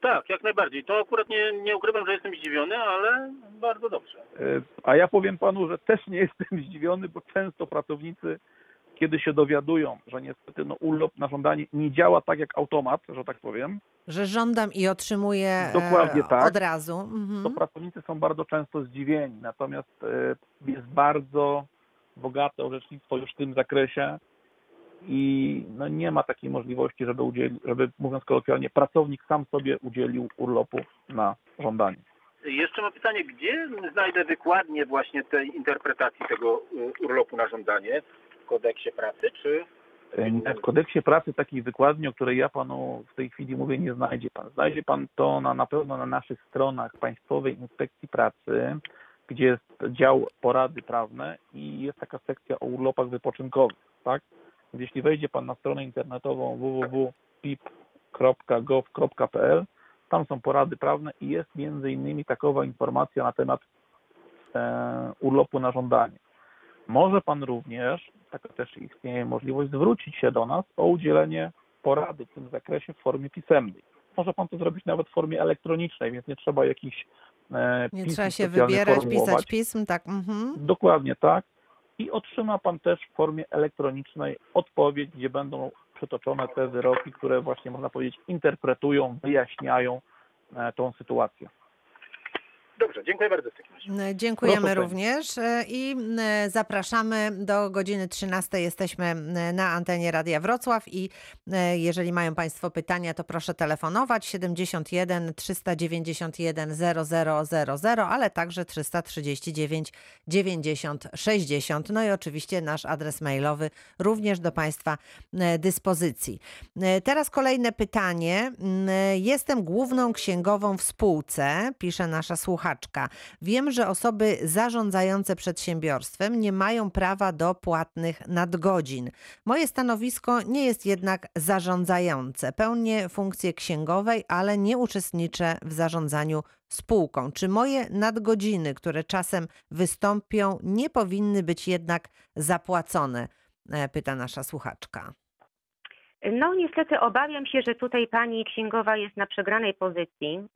Tak, jak najbardziej. To akurat nie ukrywam, że jestem zdziwiony, ale bardzo dobrze. A ja powiem panu, że też nie jestem zdziwiony, bo często pracownicy, kiedy się dowiadują, że niestety urlop na żądanie nie działa tak jak automat, że tak powiem. Że żądam i otrzymuję od razu. Mhm. To pracownicy są bardzo często zdziwieni, natomiast jest bardzo bogate orzecznictwo już w tym zakresie. I nie ma takiej możliwości, żeby mówiąc kolokwialnie, pracownik sam sobie udzielił urlopu na żądanie. Jeszcze mam pytanie, gdzie znajdę wykładnię właśnie tej interpretacji tego urlopu na żądanie? W kodeksie pracy czy... W kodeksie pracy takiej wykładni, o której ja panu w tej chwili mówię, nie znajdzie pan. Znajdzie pan to na pewno na naszych stronach Państwowej Inspekcji Pracy, gdzie jest dział porady prawne i jest taka sekcja o urlopach wypoczynkowych, tak? Jeśli wejdzie pan na stronę internetową www.pip.gov.pl, tam są porady prawne i jest m.in. takowa informacja na temat urlopu na żądanie. Może pan również, taka też istnieje możliwość, zwrócić się do nas o udzielenie porady w tym zakresie w formie pisemnej. Może pan to zrobić nawet w formie elektronicznej, więc nie trzeba jakichś pism. Nie trzeba się wybierać, pisać pism, tak. Mhm. Dokładnie tak. I otrzyma pan też w formie elektronicznej odpowiedź, gdzie będą przytoczone te wyroki, które właśnie można powiedzieć interpretują, wyjaśniają tą sytuację. Dobrze, dziękuję bardzo. Dziękujemy również i zapraszamy do godziny 13. Jesteśmy na antenie Radia Wrocław i jeżeli mają Państwo pytania, to proszę telefonować 71 391 0000, ale także 339 90 60. No i oczywiście nasz adres mailowy również do Państwa dyspozycji. Teraz kolejne pytanie. Jestem główną księgową w spółce, pisze nasza słuchaczka. Wiem, że osoby zarządzające przedsiębiorstwem nie mają prawa do płatnych nadgodzin. Moje stanowisko nie jest jednak zarządzające. Pełnię funkcję księgowej, ale nie uczestniczę w zarządzaniu spółką. Czy moje nadgodziny, które czasem wystąpią, nie powinny być jednak zapłacone? Pyta nasza słuchaczka. No niestety obawiam się, że tutaj pani księgowa jest na przegranej pozycji.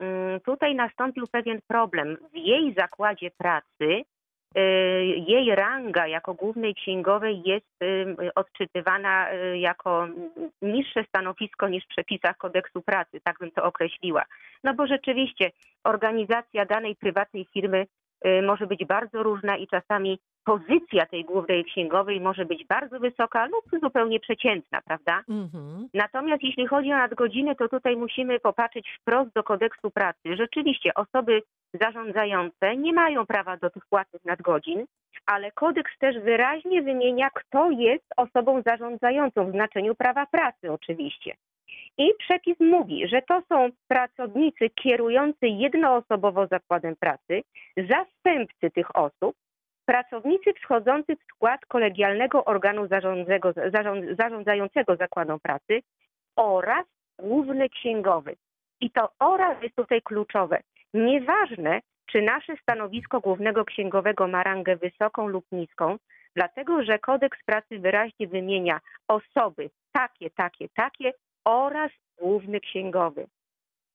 Tutaj nastąpił pewien problem. W jej zakładzie pracy jej ranga jako głównej księgowej jest odczytywana jako niższe stanowisko niż w przepisach kodeksu pracy, tak bym to określiła. No bo rzeczywiście organizacja danej prywatnej firmy może być bardzo różna i czasami pozycja tej głównej księgowej może być bardzo wysoka lub zupełnie przeciętna, prawda? Mm-hmm. Natomiast jeśli chodzi o nadgodziny, to tutaj musimy popatrzeć wprost do kodeksu pracy. Rzeczywiście osoby zarządzające nie mają prawa do tych płatnych nadgodzin, ale kodeks też wyraźnie wymienia, kto jest osobą zarządzającą w znaczeniu prawa pracy oczywiście. I przepis mówi, że to są pracownicy kierujący jednoosobowo zakładem pracy, zastępcy tych osób, pracownicy wchodzący w skład kolegialnego organu zarządzającego zakładem pracy oraz główny księgowy. I to oraz jest tutaj kluczowe. Nieważne, czy nasze stanowisko głównego księgowego ma rangę wysoką lub niską, dlatego że kodeks pracy wyraźnie wymienia osoby takie oraz główny księgowy.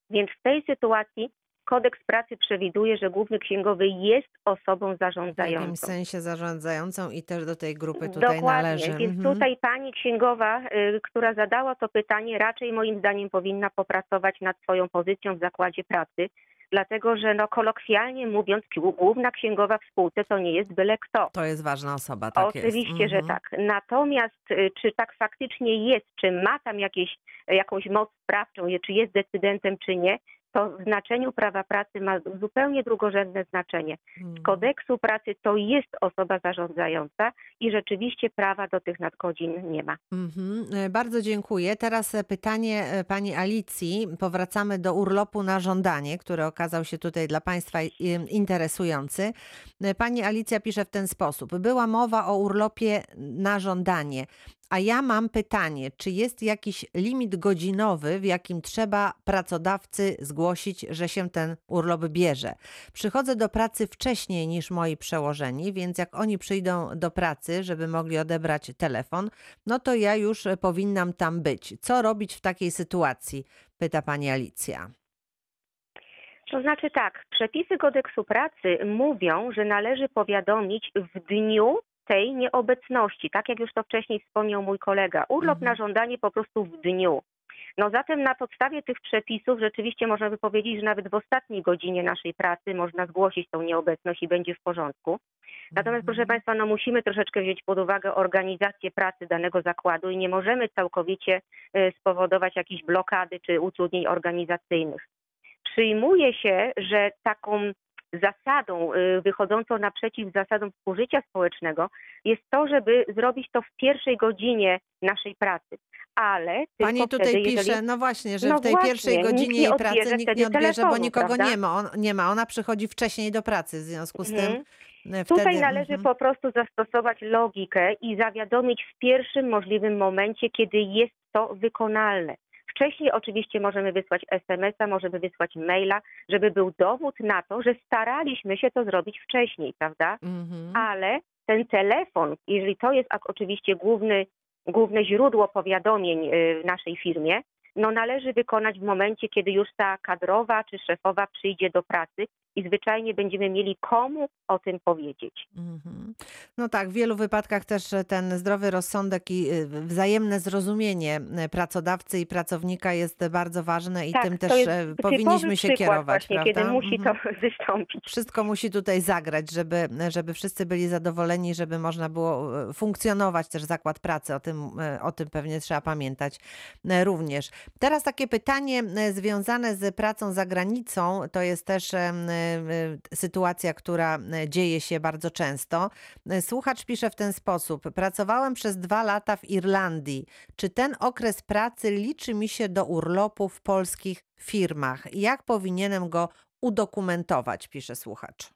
Więc w tej sytuacji kodeks pracy przewiduje, że główny księgowy jest osobą zarządzającą. W jakimś sensie zarządzającą i też do tej grupy tutaj dokładnie należy. Dokładnie, więc tutaj pani księgowa, która zadała to pytanie, raczej moim zdaniem powinna popracować nad swoją pozycją w zakładzie pracy, dlatego że kolokwialnie mówiąc, główna księgowa w spółce to nie jest byle kto. To jest ważna osoba, tak jest. Oczywiście, że tak. Natomiast czy tak faktycznie jest, czy ma tam jakąś moc sprawczą, czy jest decydentem, czy nie, to w znaczeniu prawa pracy ma zupełnie drugorzędne znaczenie. Z kodeksu pracy to jest osoba zarządzająca i rzeczywiście prawa do tych nadgodzin nie ma. Bardzo dziękuję. Teraz pytanie pani Alicji. Powracamy do urlopu na żądanie, który okazał się tutaj dla państwa interesujący. Pani Alicja pisze w ten sposób. Była mowa o urlopie na żądanie. A ja mam pytanie, czy jest jakiś limit godzinowy, w jakim trzeba pracodawcy zgłosić, że się ten urlop bierze? Przychodzę do pracy wcześniej niż moi przełożeni, więc jak oni przyjdą do pracy, żeby mogli odebrać telefon, no to ja już powinnam tam być. Co robić w takiej sytuacji? Pyta pani Alicja. To znaczy tak, przepisy kodeksu pracy mówią, że należy powiadomić w dniu tej nieobecności, tak jak już to wcześniej wspomniał mój kolega. Urlop na żądanie po prostu w dniu. No zatem na podstawie tych przepisów rzeczywiście można by powiedzieć, że nawet w ostatniej godzinie naszej pracy można zgłosić tą nieobecność i będzie w porządku. Natomiast proszę państwa, no musimy troszeczkę wziąć pod uwagę organizację pracy danego zakładu i nie możemy całkowicie spowodować jakiejś blokady czy utrudnień organizacyjnych. Przyjmuje się, że taką zasadą wychodzącą naprzeciw zasadom współżycia społecznego jest to, żeby zrobić to w pierwszej godzinie naszej pracy. Ale pani tutaj wtedy pisze, jeżeli... no właśnie, że no w tej właśnie, pierwszej godzinie jej pracy nikt nie odbierze, telefonu, bo nikogo nie ma. Ona przychodzi wcześniej do pracy, w związku z tym wtedy... Tutaj należy po prostu zastosować logikę i zawiadomić w pierwszym możliwym momencie, kiedy jest to wykonalne. Wcześniej oczywiście możemy wysłać SMS-a, możemy wysłać maila, żeby był dowód na to, że staraliśmy się to zrobić wcześniej, prawda? Ale ten telefon, jeżeli to jest oczywiście główne źródło powiadomień w naszej firmie, no należy wykonać w momencie, kiedy już ta kadrowa czy szefowa przyjdzie do pracy i zwyczajnie będziemy mieli komu o tym powiedzieć. No tak, w wielu wypadkach też ten zdrowy rozsądek i wzajemne zrozumienie pracodawcy i pracownika jest bardzo ważne i tak, tym też powinniśmy się kierować. Właśnie, kiedy musi to wystąpić. Wszystko musi tutaj zagrać, żeby wszyscy byli zadowoleni, żeby można było funkcjonować też zakład pracy. O tym pewnie trzeba pamiętać również. Teraz takie pytanie związane z pracą za granicą, to jest też sytuacja, która dzieje się bardzo często. Słuchacz pisze w ten sposób. Pracowałem przez 2 lata w Irlandii. Czy ten okres pracy liczy mi się do urlopu w polskich firmach? Jak powinienem go udokumentować? Pisze słuchacz.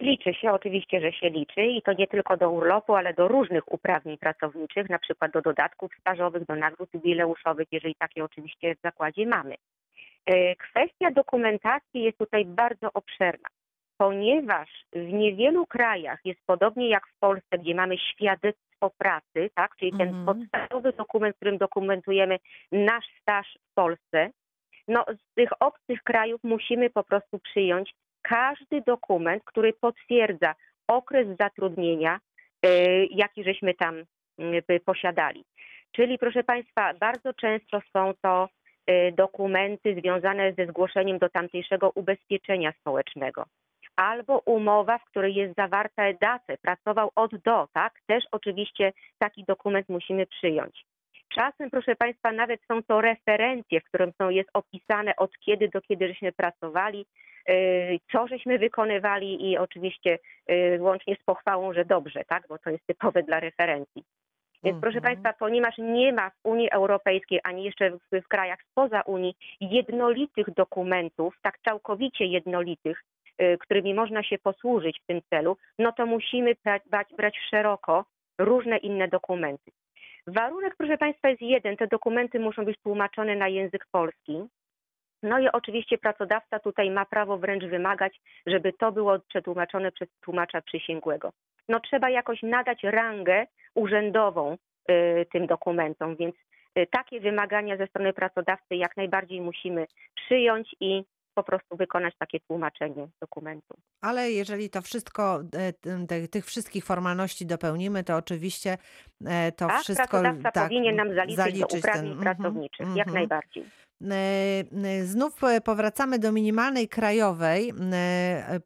Liczy się, oczywiście, że się liczy i to nie tylko do urlopu, ale do różnych uprawnień pracowniczych, na przykład do dodatków stażowych, do nagród jubileuszowych, jeżeli takie oczywiście w zakładzie mamy. Kwestia dokumentacji jest tutaj bardzo obszerna, ponieważ w niewielu krajach jest podobnie jak w Polsce, gdzie mamy świadectwo pracy, tak, czyli ten podstawowy dokument, którym dokumentujemy nasz staż w Polsce. No, z tych obcych krajów musimy po prostu przyjąć każdy dokument, który potwierdza okres zatrudnienia, jaki żeśmy tam posiadali. Czyli proszę państwa, bardzo często są to dokumenty związane ze zgłoszeniem do tamtejszego ubezpieczenia społecznego. albo umowa, w której jest zawarta etatę, pracował od do, tak? Też oczywiście taki dokument musimy przyjąć. Czasem, proszę Państwa, nawet są to referencje, w którym jest opisane od kiedy do kiedy żeśmy pracowali, co żeśmy wykonywali i oczywiście łącznie z pochwałą, że dobrze, tak? Bo to jest typowe dla referencji. Więc proszę Państwa, ponieważ nie ma w Unii Europejskiej, ani jeszcze w krajach spoza Unii jednolitych dokumentów, tak całkowicie jednolitych, którymi można się posłużyć w tym celu, no to musimy brać szeroko różne inne dokumenty. Warunek, proszę Państwa, jest jeden. Te dokumenty muszą być tłumaczone na język polski. No i oczywiście pracodawca tutaj ma prawo wręcz wymagać, żeby to było przetłumaczone przez tłumacza przysięgłego. No trzeba jakoś nadać rangę urzędową tym dokumentom, więc takie wymagania ze strony pracodawcy jak najbardziej musimy przyjąć i po prostu wykonać takie tłumaczenie dokumentu. Ale jeżeli to wszystko, tych wszystkich formalności dopełnimy, to oczywiście to tak, wszystko... Pracodawca powinien nam zaliczyć do uprawnień pracowniczych, jak najbardziej. Znów powracamy do minimalnej krajowej.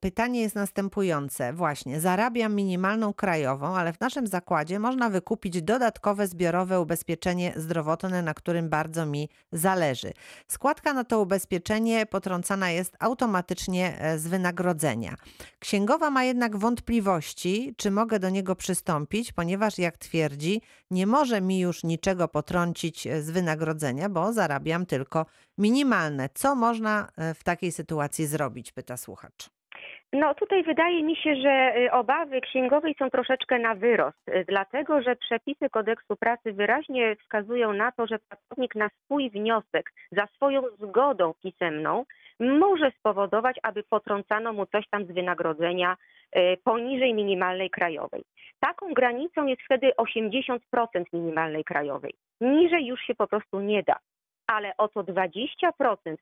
Pytanie jest następujące. Właśnie, zarabiam minimalną krajową, ale w naszym zakładzie można wykupić dodatkowe zbiorowe ubezpieczenie zdrowotne, na którym bardzo mi zależy. Składka na to ubezpieczenie potrącana jest automatycznie z wynagrodzenia. Księgowa ma jednak wątpliwości, czy mogę do niego przystąpić, ponieważ jak twierdzi, nie może mi już niczego potrącić z wynagrodzenia, bo zarabiam tylko minimalne. Co można w takiej sytuacji zrobić, pyta słuchacz. No tutaj wydaje mi się, że obawy księgowej są troszeczkę na wyrost, dlatego że przepisy kodeksu pracy wyraźnie wskazują na to, że pracownik na swój wniosek, za swoją zgodą pisemną może spowodować, aby potrącano mu coś tam z wynagrodzenia poniżej minimalnej krajowej. Taką granicą jest wtedy 80% minimalnej krajowej. Niżej już się po prostu nie da. Ale o to 20%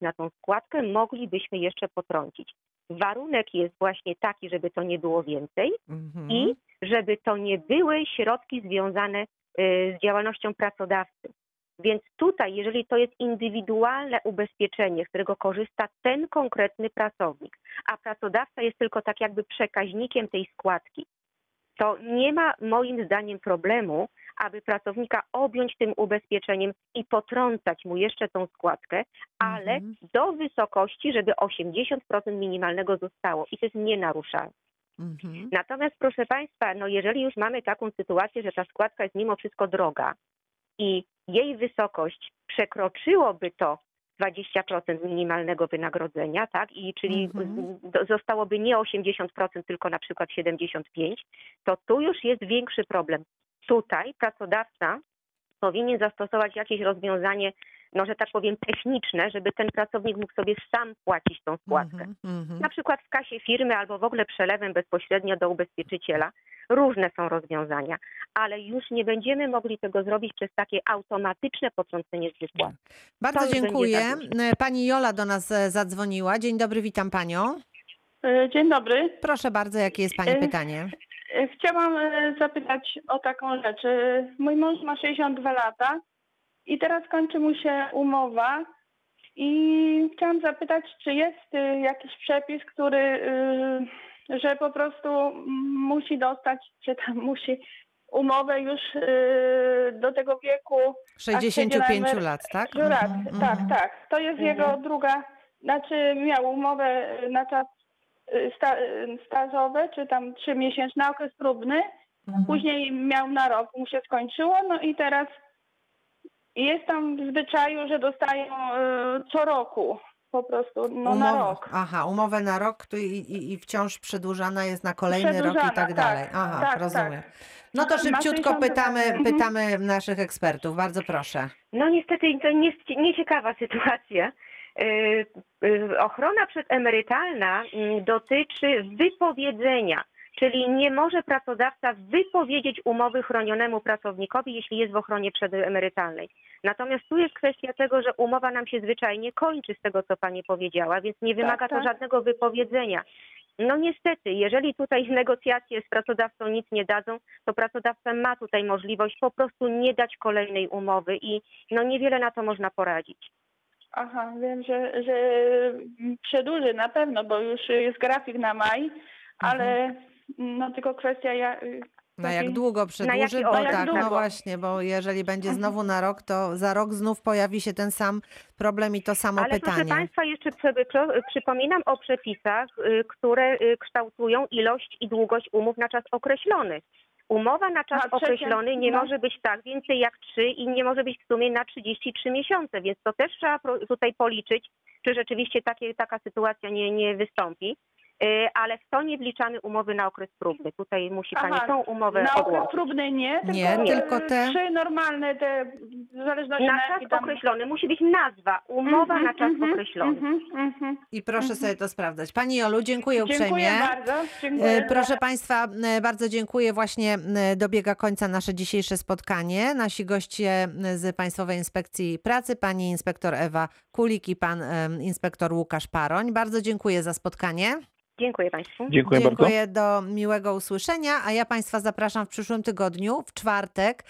na tą składkę moglibyśmy jeszcze potrącić. Warunek jest właśnie taki, żeby to nie było więcej i żeby to nie były środki związane z działalnością pracodawcy. Więc tutaj, jeżeli to jest indywidualne ubezpieczenie, z którego korzysta ten konkretny pracownik, a pracodawca jest tylko tak jakby przekaźnikiem tej składki, to nie ma moim zdaniem problemu, aby pracownika objąć tym ubezpieczeniem i potrącać mu jeszcze tą składkę, ale do wysokości, żeby 80% minimalnego zostało i to jest nienaruszalne. Natomiast proszę Państwa, no jeżeli już mamy taką sytuację, że ta składka jest mimo wszystko droga i jej wysokość przekroczyłoby to 20% minimalnego wynagrodzenia, tak? I czyli zostałoby nie 80%, tylko na przykład 75%, to tu już jest większy problem. Tutaj pracodawca powinien zastosować jakieś rozwiązanie, no że tak powiem techniczne, żeby ten pracownik mógł sobie sam płacić tą składkę. Na przykład w kasie firmy albo w ogóle przelewem bezpośrednio do ubezpieczyciela. Różne są rozwiązania, ale już nie będziemy mogli tego zrobić przez takie automatyczne potrącenie z wypłaty. Bardzo dziękuję. Pani Jola do nas zadzwoniła. Dzień dobry, witam Panią. Dzień dobry. Proszę bardzo, jakie jest Pani pytanie? Chciałam zapytać o taką rzecz. Mój mąż ma 62 lata i teraz kończy mu się umowa i chciałam zapytać, czy jest jakiś przepis, który... że po prostu musi dostać, czy tam musi umowę już do tego wieku... 65 lat, tak? Tak. To jest jego druga... Znaczy miał umowę na czas stażowy, czy tam 3-miesięczny okres próbny. Później miał na rok, mu się skończyło, no i teraz jest tam w zwyczaju, że dostają co roku. Po prostu na rok. Aha, umowę na rok i wciąż przedłużana jest na kolejny rok i tak dalej. Aha, rozumiem. Tak. No to szybciutko pytamy naszych ekspertów. Bardzo proszę. No niestety to nieciekawa sytuacja. Ochrona przedemerytalna dotyczy wypowiedzenia, czyli nie może pracodawca wypowiedzieć umowy chronionemu pracownikowi, jeśli jest w ochronie przedemerytalnej. Natomiast tu jest kwestia tego, że umowa nam się zwyczajnie kończy z tego, co Pani powiedziała, więc nie wymaga to żadnego wypowiedzenia. No niestety, jeżeli tutaj negocjacje z pracodawcą nic nie dadzą, to pracodawca ma tutaj możliwość po prostu nie dać kolejnej umowy i no niewiele na to można poradzić. Aha, wiem, że przedłuży na pewno, bo już jest grafik na maj, ale no tylko kwestia... Na jak długo przedłuży? Bo tak, no właśnie, bo jeżeli będzie znowu na rok, to za rok znów pojawi się ten sam problem i to samo pytanie. Ale proszę Państwa, jeszcze przypominam o przepisach, które kształtują ilość i długość umów na czas określony. Umowa na czas określony nie może być tak więcej jak 3 i nie może być w sumie na 33 miesiące, więc to też trzeba tutaj policzyć, czy rzeczywiście taka sytuacja nie wystąpi. Ale w to nie wliczamy umowy na okres próbny. Tutaj musi Pani tą umowę na okres próbny tylko te trzy normalne, te w zależności na czas określony. Musi być nazwa, umowa na czas określony. I proszę sobie to sprawdzać. Pani Jolu, dziękuję uprzejmie. Dziękuję bardzo. Proszę Państwa, bardzo dziękuję. Właśnie dobiega końca nasze dzisiejsze spotkanie. Nasi goście z Państwowej Inspekcji Pracy, pani inspektor Ewa Kulik i pan inspektor Łukasz Paroń. Bardzo dziękuję za spotkanie. Dziękuję Państwu. Dziękuję bardzo. Do miłego usłyszenia, a ja Państwa zapraszam w przyszłym tygodniu, w czwartek,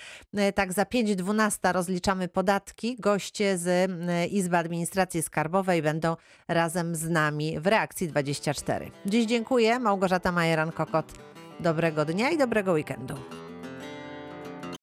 tak za 5:12 rozliczamy podatki. Goście z Izby Administracji Skarbowej będą razem z nami w Reakcji 24. Dziś dziękuję, Małgorzata Majeran-Kokot. Dobrego dnia i dobrego weekendu.